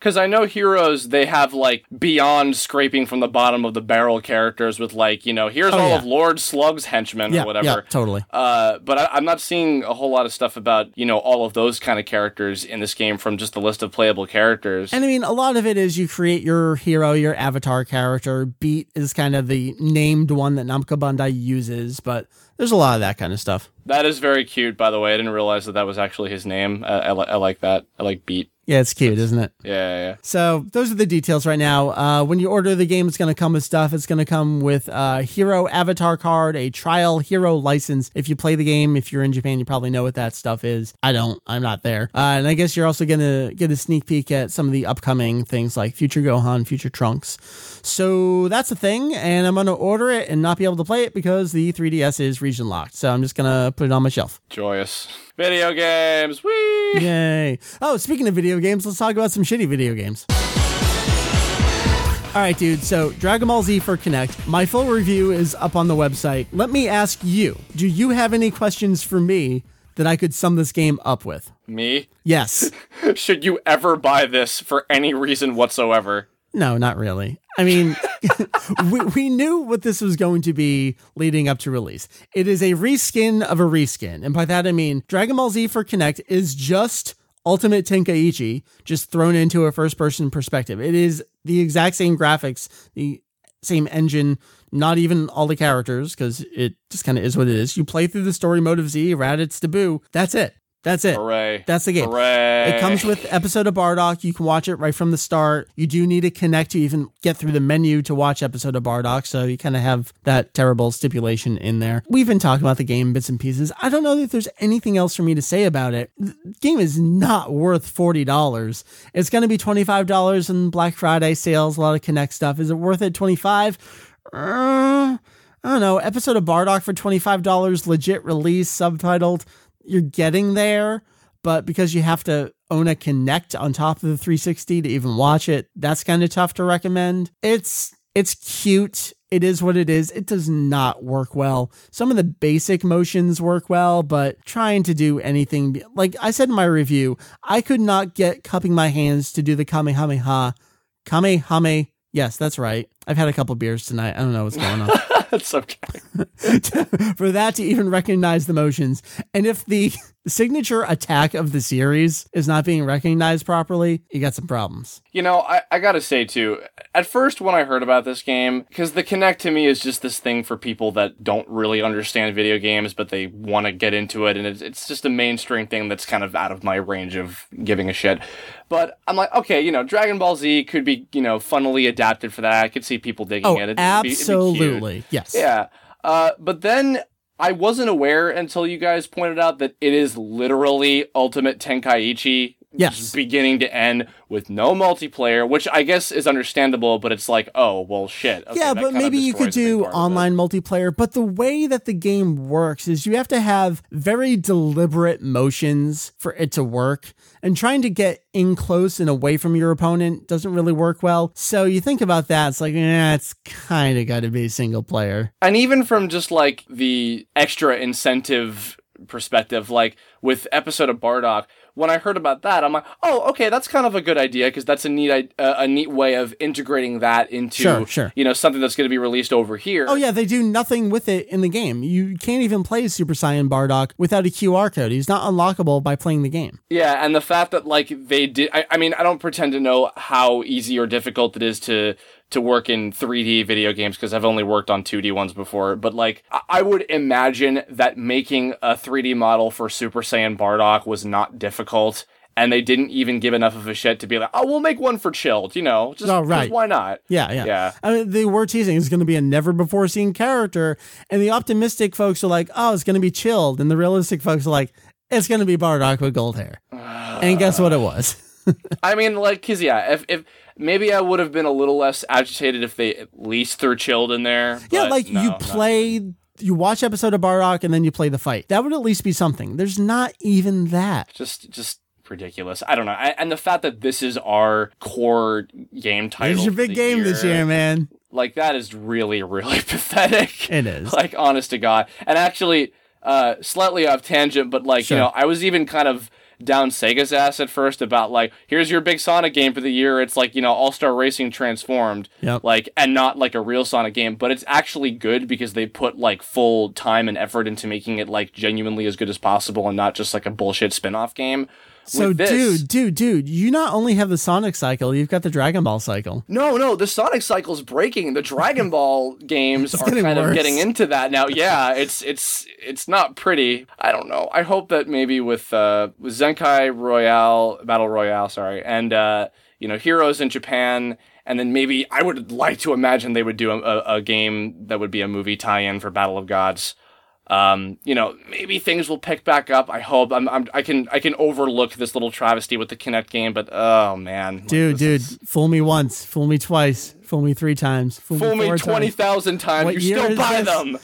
Because I know Heroes, they have, beyond scraping from the bottom of the barrel characters with, here's of Lord Slug's henchmen or whatever. Yeah, totally. But I'm not seeing a whole lot of stuff about, all of those kind of characters in this game from just the list of playable characters. And, I mean, a lot of it is you create your hero, your avatar character. Beat is kind of the named one that Namco Bandai uses, but there's a lot of that kind of stuff. That is very cute, by the way. I didn't realize that was actually his name. I like that. I like Beat. Yeah, it's cute, isn't it? Yeah. So those are the details right now. When you order the game, it's going to come with stuff. It's going to come with a hero avatar card, a trial hero license. If you play the game, if you're in Japan, you probably know what that stuff is. I don't. I'm not there. And I guess you're also going to get a sneak peek at some of the upcoming things like Future Gohan, Future Trunks. So that's the thing. And I'm going to order it and not be able to play it because the 3DS is region locked. So I'm just going to put it on my shelf. Joyous. Video games. Whee! Yay. Oh, speaking of video games, let's talk about some shitty video games. Alright, dude, so Dragon Ball Z for Kinect. My full review is up on the website. Let me ask you, do you have any questions for me that I could sum this game up with? Me? Yes. Should you ever buy this for any reason whatsoever? No, not really. I mean, we knew what this was going to be leading up to release. It is a reskin of a reskin. And by that, I mean, Dragon Ball Z for Kinect is just Ultimate Tenkaichi, just thrown into a first-person perspective. It is the exact same graphics, the same engine, not even all the characters, because it just kind of is what it is. You play through the story mode of Z, Raditz to Boo. That's it. That's it. Hooray. That's the game. Hooray. It comes with episode of Bardock. You can watch it right from the start. You do need to connect to even get through the menu to watch episode of Bardock, so you kind of have that terrible stipulation in there. We've been talking about the game bits and pieces. I don't know that there's anything else for me to say about it. The game is not worth $40. It's going to be $25 in Black Friday sales, a lot of Kinect stuff. Is it worth it? $25? I don't know. Episode of Bardock for $25, legit release, subtitled. You're getting there, but because you have to own a Kinect on top of the 360 to even watch it, that's kind of tough to recommend. It's cute. It is what it is. It does not work well. Some of the basic motions work well, but trying to do anything, like I said in my review, I could not get cupping my hands to do the Kamehameha. Kamehame. Yes, that's right. I've had a couple beers tonight. I don't know what's going on. That's okay. For that to even recognize the motions. And if the signature attack of the series is not being recognized properly, you got some problems. You know, I gotta say too, at first when I heard about this game, because the Kinect to me is just this thing for people that don't really understand video games, but they want to get into it, and it's just a mainstream thing that's kind of out of my range of giving a shit. But I'm like, okay, you know, Dragon Ball Z could be, you know, funnily adapted for that. I could see people digging it. It'd be yes. Yeah. But then I wasn't aware until you guys pointed out that it is literally Ultimate Tenkaichi. Yes. Beginning to end with no multiplayer, which I guess is understandable, but it's like, oh, well, shit. Okay, yeah, but maybe you could do online multiplayer. But the way that the game works is you have to have very deliberate motions for it to work. And trying to get in close and away from your opponent doesn't really work well. So you think about that, it's like, it's kind of got to be single player. And even from just like the extra incentive perspective, like with episode of Bardock, when I heard about that, I'm like, oh, okay, that's kind of a good idea, because that's a neat way of integrating that into, sure. You know, something that's going to be released over here. Oh, yeah, they do nothing with it in the game. You can't even play Super Saiyan Bardock without a QR code. He's not unlockable by playing the game. Yeah, and the fact that, like, they did... I mean, I don't pretend to know how easy or difficult it is to work in 3D video games, because I've only worked on 2D ones before, but like I would imagine that making a 3D model for Super Saiyan Bardock was not difficult, and they didn't even give enough of a shit to be like, oh, we'll make one for Chilled, you know, just right. Why not? Yeah. I mean, they were teasing it's going to be a never-before-seen character, and the optimistic folks are like, oh, it's going to be Chilled, and the realistic folks are like, it's going to be Bardock with gold hair. And guess what it was? I mean, like, because, yeah, if maybe I would have been a little less agitated if they at least threw Chilled in there. Yeah, like, you watch episode of Bardock, and then you play the fight. That would at least be something. There's not even that. Just ridiculous. I don't know. And the fact that this is our core game title. It's your big game this year, man. Like, that is really, really pathetic. It is. Like, honest to God. And actually, slightly off tangent, but, like, sure. You know, I was even kind of down Sega's ass at first about like, here's your big Sonic game for the year. It's like, you know, All-Star Racing transformed, like, and not like a real Sonic game, but it's actually good because they put like full time and effort into making it like genuinely as good as possible and not just like a bullshit spin-off game. So dude, you not only have the Sonic cycle, you've got the Dragon Ball cycle. No, the Sonic cycle's breaking. The Dragon Ball games are kind of getting into that now. Yeah, it's not pretty. I don't know. I hope that maybe with Zenkai Battle Royale, and you know, Heroes in Japan, and then maybe I would like to imagine they would do a game that would be a movie tie-in for Battle of Gods. You know, maybe things will pick back up. I hope. I can overlook this little travesty with the Kinect game, but oh man, dude, fool me once, fool me twice, fool me three times, fool me 20,000 times. You still buy them.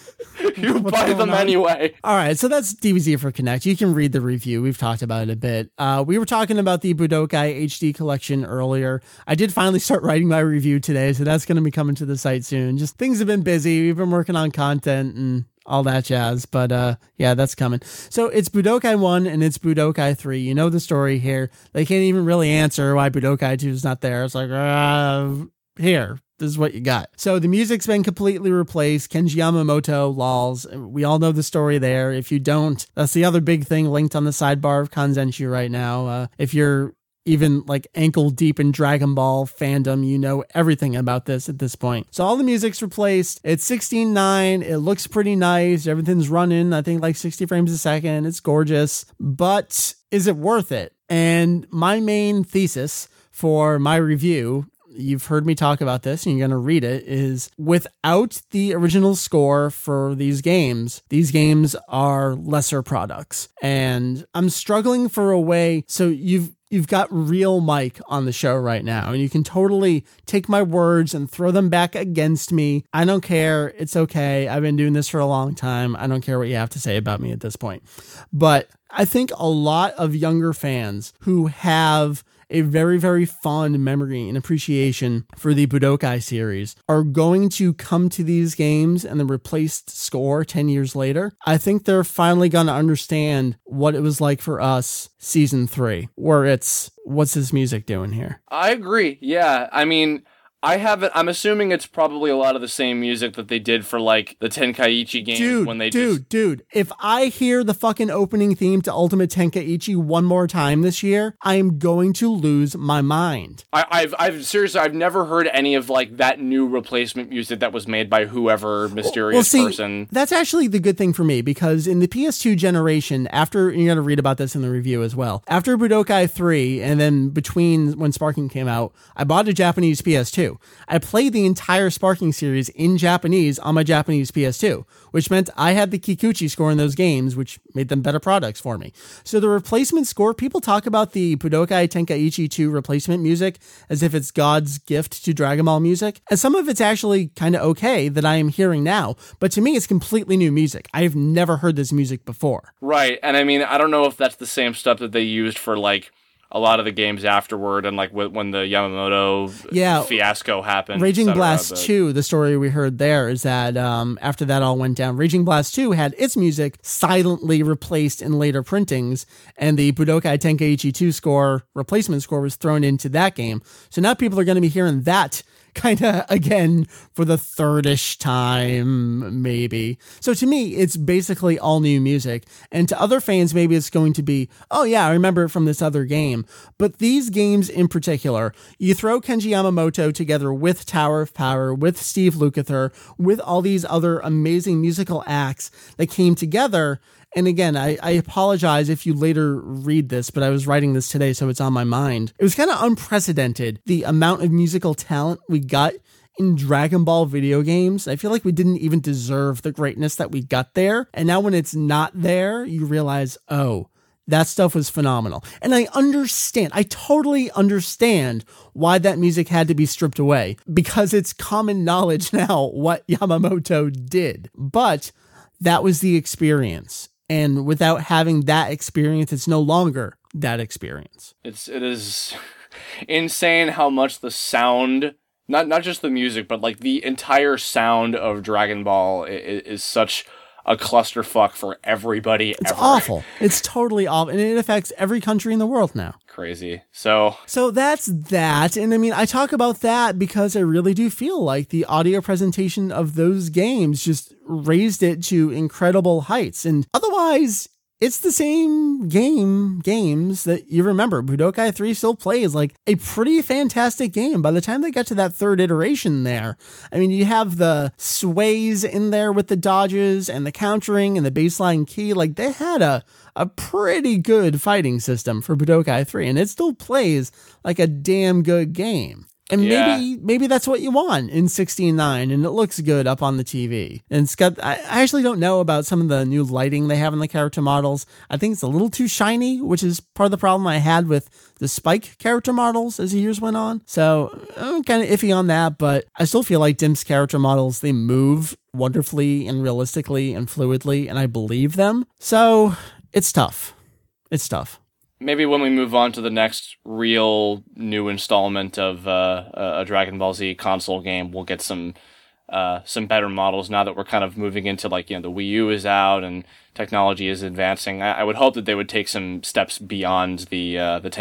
You buy them anyway. All right, so that's DBZ for Connect. You can read the review. We've talked about it a bit. We were talking about the Budokai HD Collection earlier. I did finally start writing my review today, so that's going to be coming to the site soon. Just things have been busy. We've been working on content and all that jazz, but yeah, that's coming. So it's Budokai 1 and it's Budokai 3. You know the story here. They can't even really answer why Budokai 2 is not there. It's like, here, this is what you got. So the music's been completely replaced. Kenji Yamamoto, lols. We all know the story there. If you don't, that's the other big thing linked on the sidebar of Kanzenshuu right now. If you're even like ankle deep in Dragon Ball fandom, you know everything about this at this point. So all the music's replaced. It's 16:9. It looks pretty nice. Everything's running, I think, like 60 frames a second. It's gorgeous. But is it worth it? And my main thesis for my review, you've heard me talk about this and you're going to read it, is without the original score for these games are lesser products. And I'm struggling for a way. So you've got real Mike on the show right now, and you can totally take my words and throw them back against me. I don't care. It's okay. I've been doing this for a long time. I don't care what you have to say about me at this point. But I think a lot of younger fans who have a very, very fond memory and appreciation for the Budokai series are going to come to these games and the replaced score 10 years later. I think they're finally going to understand what it was like for us season 3, where it's, what's this music doing here? I agree. Yeah. I mean, I haven't, I'm assuming it's probably a lot of the same music that they did for like the Tenkaichi game. Dude, if I hear the fucking opening theme to Ultimate Tenkaichi one more time this year, I am going to lose my mind. I've seriously, I've never heard any of like that new replacement music that was made by whoever mysterious person. That's actually the good thing for me, because in the PS2 generation, after, you're going to read about this in the review as well, after Budokai 3 and then between when Sparking came out, I bought a Japanese PS2. I played the entire Sparking series in Japanese on my Japanese PS2, which meant I had the Kikuchi score in those games, which made them better products for me. So the replacement score, people talk about the Budokai Tenkaichi 2 replacement music as if it's God's gift to Dragon Ball music. And some of it's actually kind of okay that I am hearing now, but to me, it's completely new music. I've never heard this music before. Right. And I mean, I don't know if that's the same stuff that they used for like a lot of the games afterward, and like when the Yamamoto fiasco happened. Raging Blast 2, the story we heard there is that after that all went down, Raging Blast 2 had its music silently replaced in later printings, and the Budokai Tenkaichi 2 score, replacement score, was thrown into that game. So now people are going to be hearing that kind of again for the third-ish time, maybe. So to me, it's basically all new music. And to other fans, maybe it's going to be, oh yeah, I remember it from this other game. But these games in particular, you throw Kenji Yamamoto together with Tower of Power, with Steve Lukather, with all these other amazing musical acts that came together. And again, I apologize if you later read this, but I was writing this today, so it's on my mind. It was kind of unprecedented, the amount of musical talent we got in Dragon Ball video games. I feel like we didn't even deserve the greatness that we got there. And now when it's not there, you realize, oh, that stuff was phenomenal. And I totally understand why that music had to be stripped away, because it's common knowledge now what Yamamoto did. But that was the experience. And without having that experience, it's no longer that experience. It is insane how much the sound, not just the music, but like the entire sound of Dragon Ball is such a clusterfuck for everybody. It's ever. Awful. It's totally awful. And it affects every country in the world now. Crazy. So that's that. And I mean, I talk about that because I really do feel like the audio presentation of those games just raised it to incredible heights. And otherwise, it's the same games that you remember. Budokai 3 still plays like a pretty fantastic game. By the time they got to that third iteration there, I mean, you have the sways in there with the dodges and the countering and the baseline key. Like, they had a pretty good fighting system for Budokai 3, and it still plays like a damn good game. And maybe that's what you want in 16:9, and it looks good up on the TV. And Scott, I actually don't know about some of the new lighting they have in the character models. I think it's a little too shiny, which is part of the problem I had with the Spike character models as the years went on. So I'm kind of iffy on that, but I still feel like Dimp's character models, they move wonderfully and realistically and fluidly, and I believe them. So it's tough. It's tough. Maybe when we move on to the next real new installment of a Dragon Ball Z console game, we'll get some better models. Now that we're kind of moving into, like, you know, the Wii U is out and technology is advancing, I would hope that they would take some steps beyond the Ultimate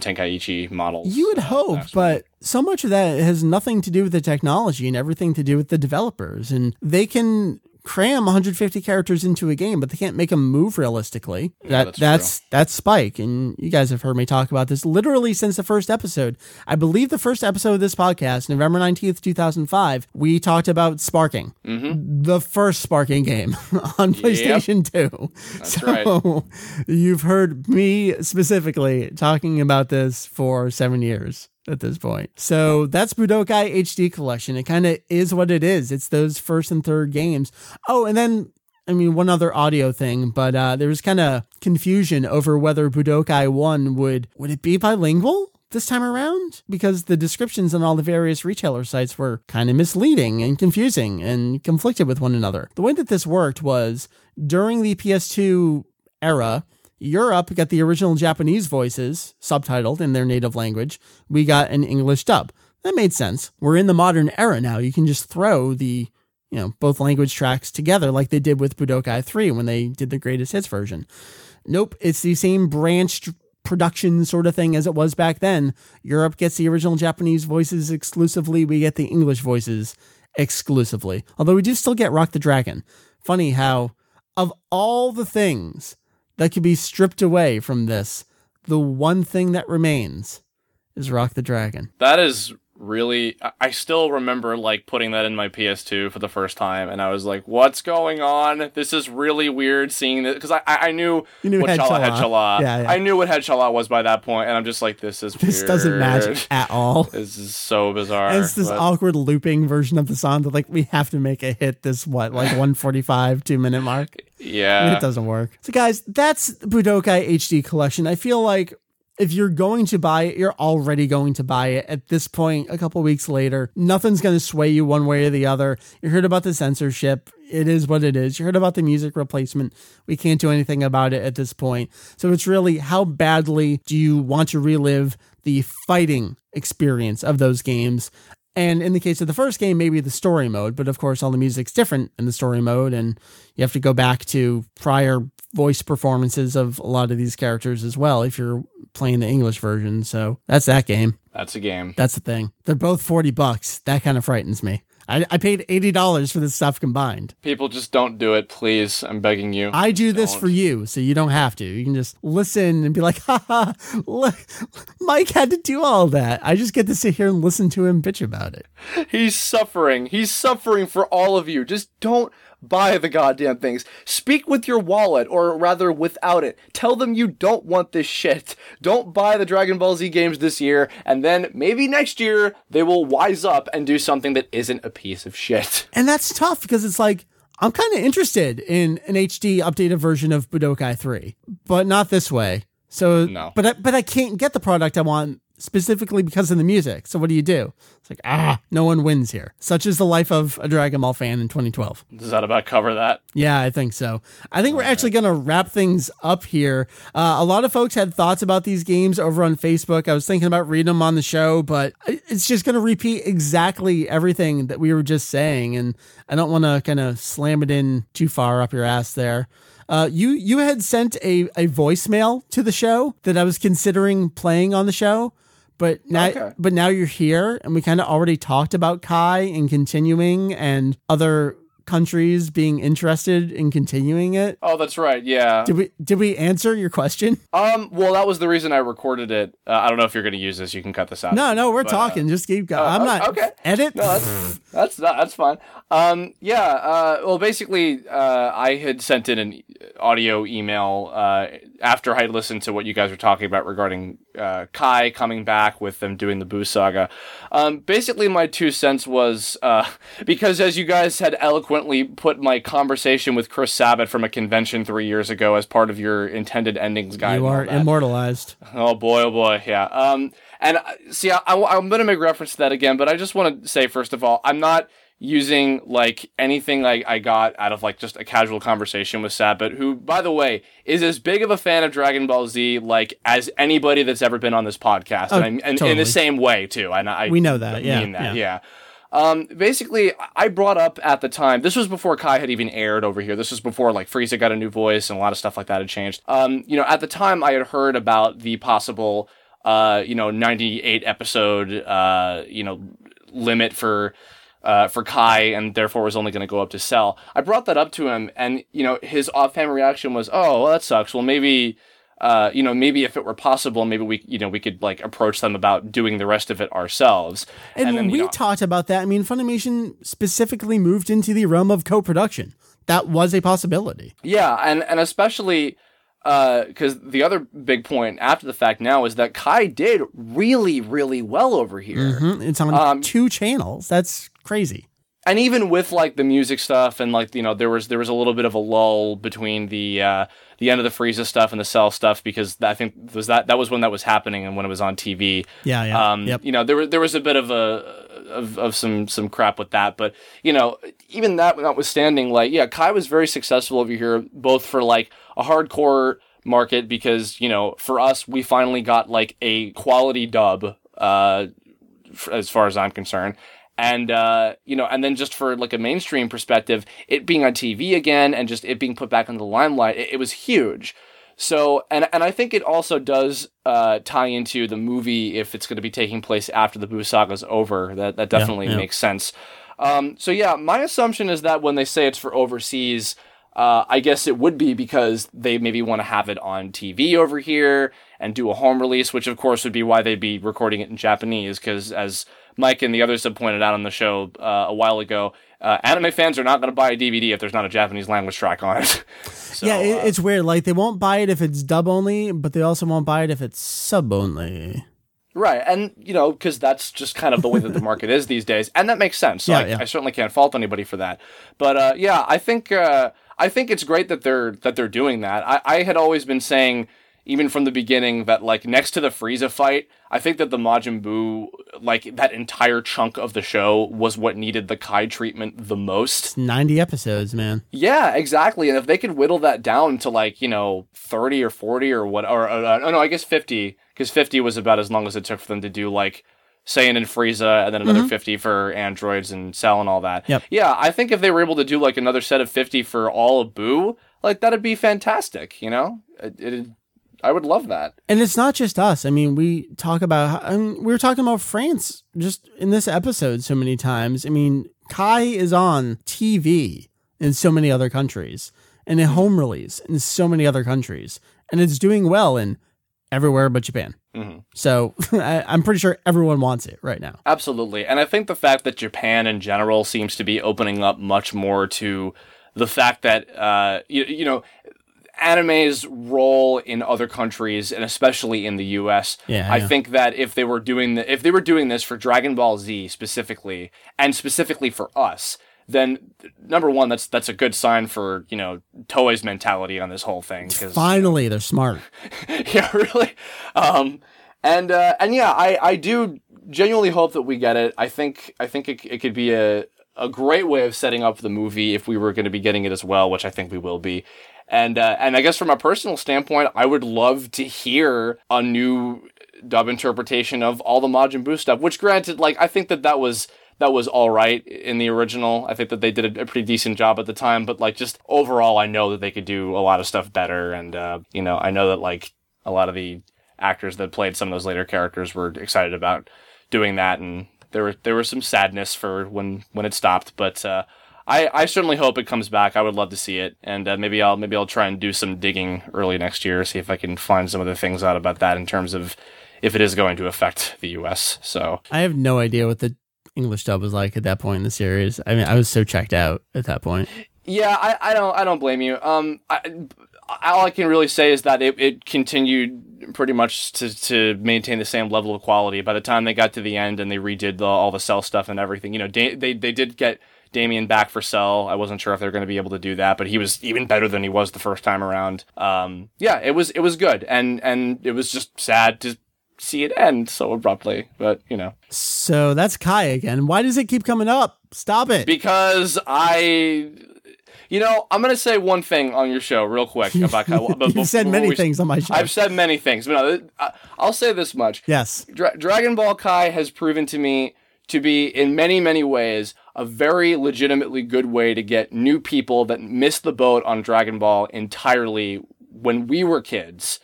Tenkaichi models. You would hope, but so much of that has nothing to do with the technology and everything to do with the developers, and they can cram 150 characters into a game, but they can't make them move realistically. Yeah, that's Spike, and you guys have heard me talk about this literally since the first episode. I believe the first episode of this podcast, November 19th, 2005, we talked about Sparking, the first Sparking game on PlayStation 2. That's so right. You've heard me specifically talking about this for 7 years at this point. So that's Budokai HD Collection. It kind of is what it is. It's those first and third games. Oh, and then, I mean, one other audio thing, but there was kind of confusion over whether Budokai 1 would it be bilingual this time around? Because the descriptions on all the various retailer sites were kind of misleading and confusing and conflicted with one another. The way that this worked was, during the PS2 era, Europe got the original Japanese voices subtitled in their native language. We got an English dub. That made sense. We're in the modern era now. You can just throw the, you know, both language tracks together like they did with Budokai 3 when they did the greatest hits version. Nope, it's the same branched production sort of thing as it was back then. Europe gets the original Japanese voices exclusively. We get the English voices exclusively. Although we do still get Rock the Dragon. Funny how, of all the things that could be stripped away from this, the one thing that remains is Rock the Dragon. That is really... I still remember, like, putting that in my PS2 for the first time, and I was like, what's going on? This is really weird seeing this. Because I knew what Head Shala. Yeah. I knew what Head Shala was by that point, and I'm just like, this weird. This doesn't match at all. This is so bizarre. And it's this awkward looping version of the song that, like, we have to make a hit this, 145, 2 minute mark? Yeah. I mean, it doesn't work. So guys, that's Budokai HD Collection. I feel like if you're going to buy it, you're already going to buy it at this point, a couple weeks later. Nothing's going to sway you one way or the other. You heard about the censorship. It is what it is. You heard about the music replacement. We can't do anything about it at this point. So it's really, how badly do you want to relive the fighting experience of those games? And in the case of the first game, maybe the story mode, but of course all the music's different in the story mode, and you have to go back to prior voice performances of a lot of these characters as well if you're playing the English version. So that's that game. That's a game. That's the thing. They're both $40. That kind of frightens me. I paid $80 for this stuff combined. People, just don't do it, please. I'm begging you. I do this for you, so you don't have to. You can just listen and be like, haha, look, Mike had to do all that. I just get to sit here and listen to him bitch about it. He's suffering. He's suffering for all of you. Just don't buy the goddamn things. Speak with your wallet, or rather without it. Tell them you don't want this shit. Don't buy the Dragon Ball Z games this year, and then maybe next year they will wise up and do something that isn't a piece of shit. And that's tough, because it's like, I'm kind of interested in an HD updated version of Budokai 3, but not this way. So, no. But I can't get the product I want specifically because of the music. So what do? It's like, no one wins here. Such is the life of a Dragon Ball fan in 2012. Does that about cover that? Yeah, I think so. I think we're actually going to wrap things up here. A lot of folks had thoughts about these games over on Facebook. I was thinking about reading them on the show, but it's just going to repeat exactly everything that we were just saying, and I don't want to kind of slam it in too far up your ass there. You had sent a voicemail to the show that I was considering playing on the show. But now, But now you're here, and we kind of already talked about Kai and continuing, and other countries being interested in continuing it. Oh, that's right. Yeah. Did we answer your question? Well, that was the reason I recorded it. I don't know if you're going to use this. You can cut this out. No, we're talking. Just keep going. I'm not edit. No, that's fine. Well, basically, I had sent in an audio email after I listened to what you guys were talking about regarding Kai coming back with them doing the Boo saga. Basically, my 2 cents was, because as you guys had eloquently put my conversation with Chris Sabat from a convention 3 years ago as part of your intended endings guide. You are immortalized. Oh boy, yeah. And see, I'm going to make reference to that again, but I just want to say, first of all, I'm not using like anything I got out of like just a casual conversation with Sabat, who, by the way, is as big of a fan of Dragon Ball Z like as anybody that's ever been on this podcast, totally. In the same way too. And I we know that, yeah, mean that, yeah. Basically, I brought up at the time, this was before Kai had even aired over here. This was before like Frieza got a new voice and a lot of stuff like that had changed. At the time I had heard about the possible 98 episode limit for Kai, and therefore was only going to go up to Cell. I brought that up to him, and his offhand reaction was, "Oh, well, that sucks. Well, maybe, maybe if it were possible, maybe we could like approach them about doing the rest of it ourselves." And then, we talked about that. I mean, Funimation specifically moved into the realm of co-production. That was a possibility. Yeah, and especially. Because the other big point after the fact now is that Kai did really, really well over here. Mm-hmm. It's on 2 channels. That's crazy. And even with like the music stuff and like there was a little bit of a lull between the end of the Frieza stuff and the Cell stuff, because I think that was when that was happening and when it was on TV. Yeah, yeah. There was a bit of some crap with that, but even that notwithstanding, Kai was very successful over here, both for like a hardcore market, because for us we finally got like a quality dub as far as I'm concerned. And, and then just for like a mainstream perspective, it being on TV again and just it being put back into the limelight, it was huge. So, and I think it also does tie into the movie if it's going to be taking place after the Boo saga's over. That definitely makes sense. My assumption is that when they say it's for overseas, I guess it would be because they maybe want to have it on TV over here and do a home release, which of course would be why they'd be recording it in Japanese, because as Mike and the others have pointed out on the show a while ago, anime fans are not going to buy a DVD if there's not a Japanese language track on it. So, yeah, it's weird. Like, they won't buy it if it's dub only, but they also won't buy it if it's sub only. Right, and, because that's just kind of the way that the market is these days, and that makes sense. So I certainly can't fault anybody for that. But, I think it's great that they're doing that. I had always been saying, even from the beginning, that like next to the Frieza fight, I think that the Majin Buu, like that entire chunk of the show, was what needed the Kai treatment the most. It's 90 episodes, man. Yeah, exactly. And if they could whittle that down to like 30 or 40 or what, or I guess 50, because 50 was about as long as it took for them to do like Saiyan and Frieza, and then another 50 for androids and Cell and all that. Yep. Yeah, I think if they were able to do like another set of 50 for all of Boo, like that'd be fantastic. I would love that. And it's not just us. I mean, we talk about... we were talking about France just in this episode so many times. I mean, Kai is on TV in so many other countries, and a home release in so many other countries. And it's doing well in everywhere but Japan. Mm-hmm. So I'm pretty sure everyone wants it right now. Absolutely. And I think the fact that Japan in general seems to be opening up much more to the fact that, anime's role in other countries, and especially in the US. Yeah, I think that if they were doing this for Dragon Ball Z specifically, and specifically for us, then number one, that's a good sign for, Toei's mentality on this whole thing. Cause, finally, they're smart. Yeah, really. I do genuinely hope that we get it. I think it could be a great way of setting up the movie if we were going to be getting it as well, which I think we will be. And I guess from a personal standpoint, I would love to hear a new dub interpretation of all the Majin Buu stuff, which granted, I think that was all right in the original. I think that they did a pretty decent job at the time, but just overall, I know that they could do a lot of stuff better. And, I know that a lot of the actors that played some of those later characters were excited about doing that. And there was some sadness for when it stopped, but, I certainly hope it comes back. I would love to see it, and maybe I'll try and do some digging early next year, see if I can find some other things out about that in terms of if it is going to affect the U.S. So I have no idea what the English dub was like at that point in the series. I mean, I was so checked out at that point. Yeah, I don't blame you. all I can really say is that it continued pretty much to maintain the same level of quality. By the time they got to the end and they redid all the Cell stuff and everything, you know, they did get Damien back for Cell. I wasn't sure if they were going to be able to do that, but he was even better than he was the first time around. Yeah, it was good, and it was just sad to see it end so abruptly, but you know. So that's Kai again. Why does it keep coming up? Stop it. Because you know, I'm going to say one thing on your show real quick about Kai. You've said many things on my show. I've said many things, but no, I'll say this much. Yes. Dragon Ball Kai has proven to me to be, in many, many ways, a very legitimately good way to get new people that missed the boat on Dragon Ball entirely when we were kids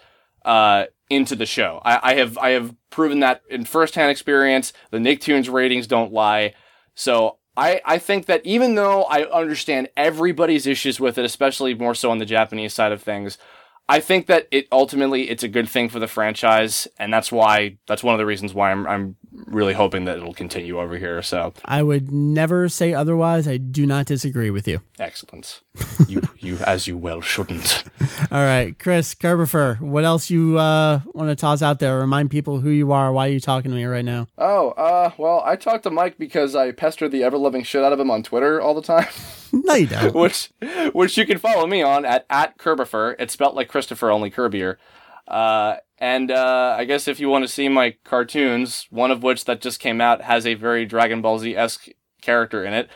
into the show. I have proven that in firsthand experience. The Nicktoons ratings don't lie. So I think that even though I understand everybody's issues with it, especially more so on the Japanese side of things, I think that it's a good thing for the franchise, and that's one of the reasons why I'm really hoping that it'll continue over here. So I would never say otherwise. I do not disagree with you. Excellent. you as you well shouldn't. All right, Chris Kerbifer, what else you want to toss out there? Remind people who you are. Why are you talking to me right now? Oh, well, I talked to Mike because I pester the ever loving shit out of him on Twitter all the time. No, you don't. which you can follow me on at Kerbifer. It's spelled like Christopher, only Kerbier. And I guess if you want to see my cartoons, one of which that just came out has a very Dragon Ball Z-esque character in it,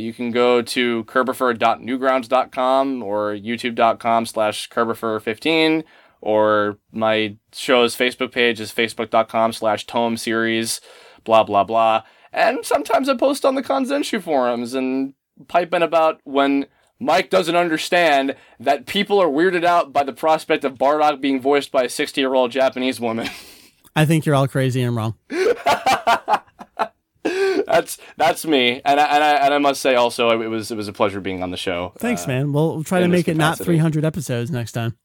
you can go to kerbifer.newgrounds.com or youtube.com/kerbifer15, or my show's Facebook page is facebook.com/tome series, blah, blah, blah. And sometimes I post on the Kanzenshuu forums and pipe in about when Mike doesn't understand that people are weirded out by the prospect of Bardock being voiced by a 60-year-old Japanese woman. I think you're all crazy and wrong. That's me, and I must say also it was a pleasure being on the show. Thanks, man. We'll try to make it not 300 episodes next time.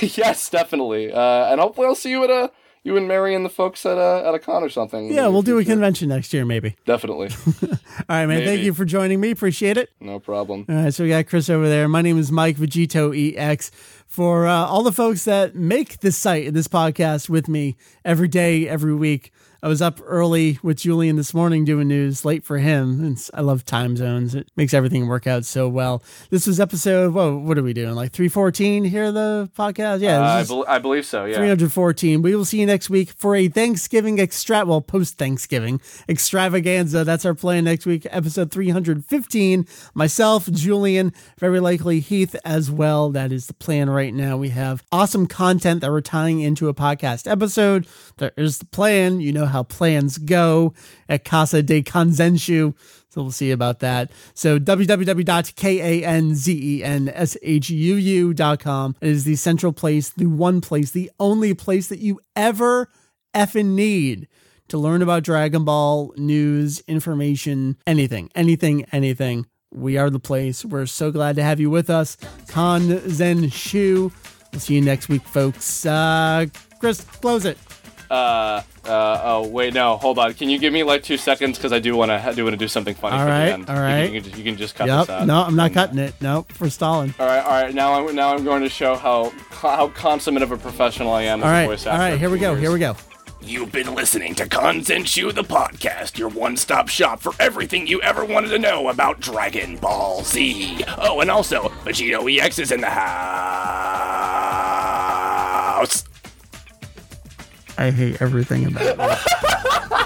Yes, definitely, and hopefully I'll see you at a. You and Mary and the folks at a con or something. Yeah, we'll do a convention next year, maybe. Definitely. All right, man. Maybe. Thank you for joining me. Appreciate it. No problem. All right, so we got Chris over there. My name is Mike Vegito EX. For all the folks that make this site and this podcast with me every day, every week. I was up early with Julian this morning doing news, late for him. And I love time zones. It makes everything work out so well. This was episode, what are we doing? Like 314 here, the podcast? Yeah. I believe so, yeah. 314. We will see you next week for a Thanksgiving post-Thanksgiving extravaganza. That's our plan next week, episode 315. Myself, Julian, very likely Heath as well. That is the plan right now. We have awesome content that we're tying into a podcast episode. There is the plan. You know how plans go at Casa de Kanzenshuu. So we'll see about that. So www.kanzenshuu.com is the central place, the one place, the only place that you ever effing need to learn about Dragon Ball news, information, anything. We are the place. We're so glad to have you with us. Kanzenshuu. We'll see you next week, folks. Chris, close it. Oh wait, no, hold on. Can you give me like 2 seconds? Cause I do want to do something funny. All right. All right. You can just cut this out. No, I'm not cutting it. Nope. We're stalling. All right. Now I'm going to show how consummate of a professional I am. As a voice actor. All right. Here we go. You've been listening to Kanzenshuu the podcast, your one-stop shop for everything you ever wanted to know about Dragon Ball Z. Oh, and also Vegito EX is in the house. I hate everything about it.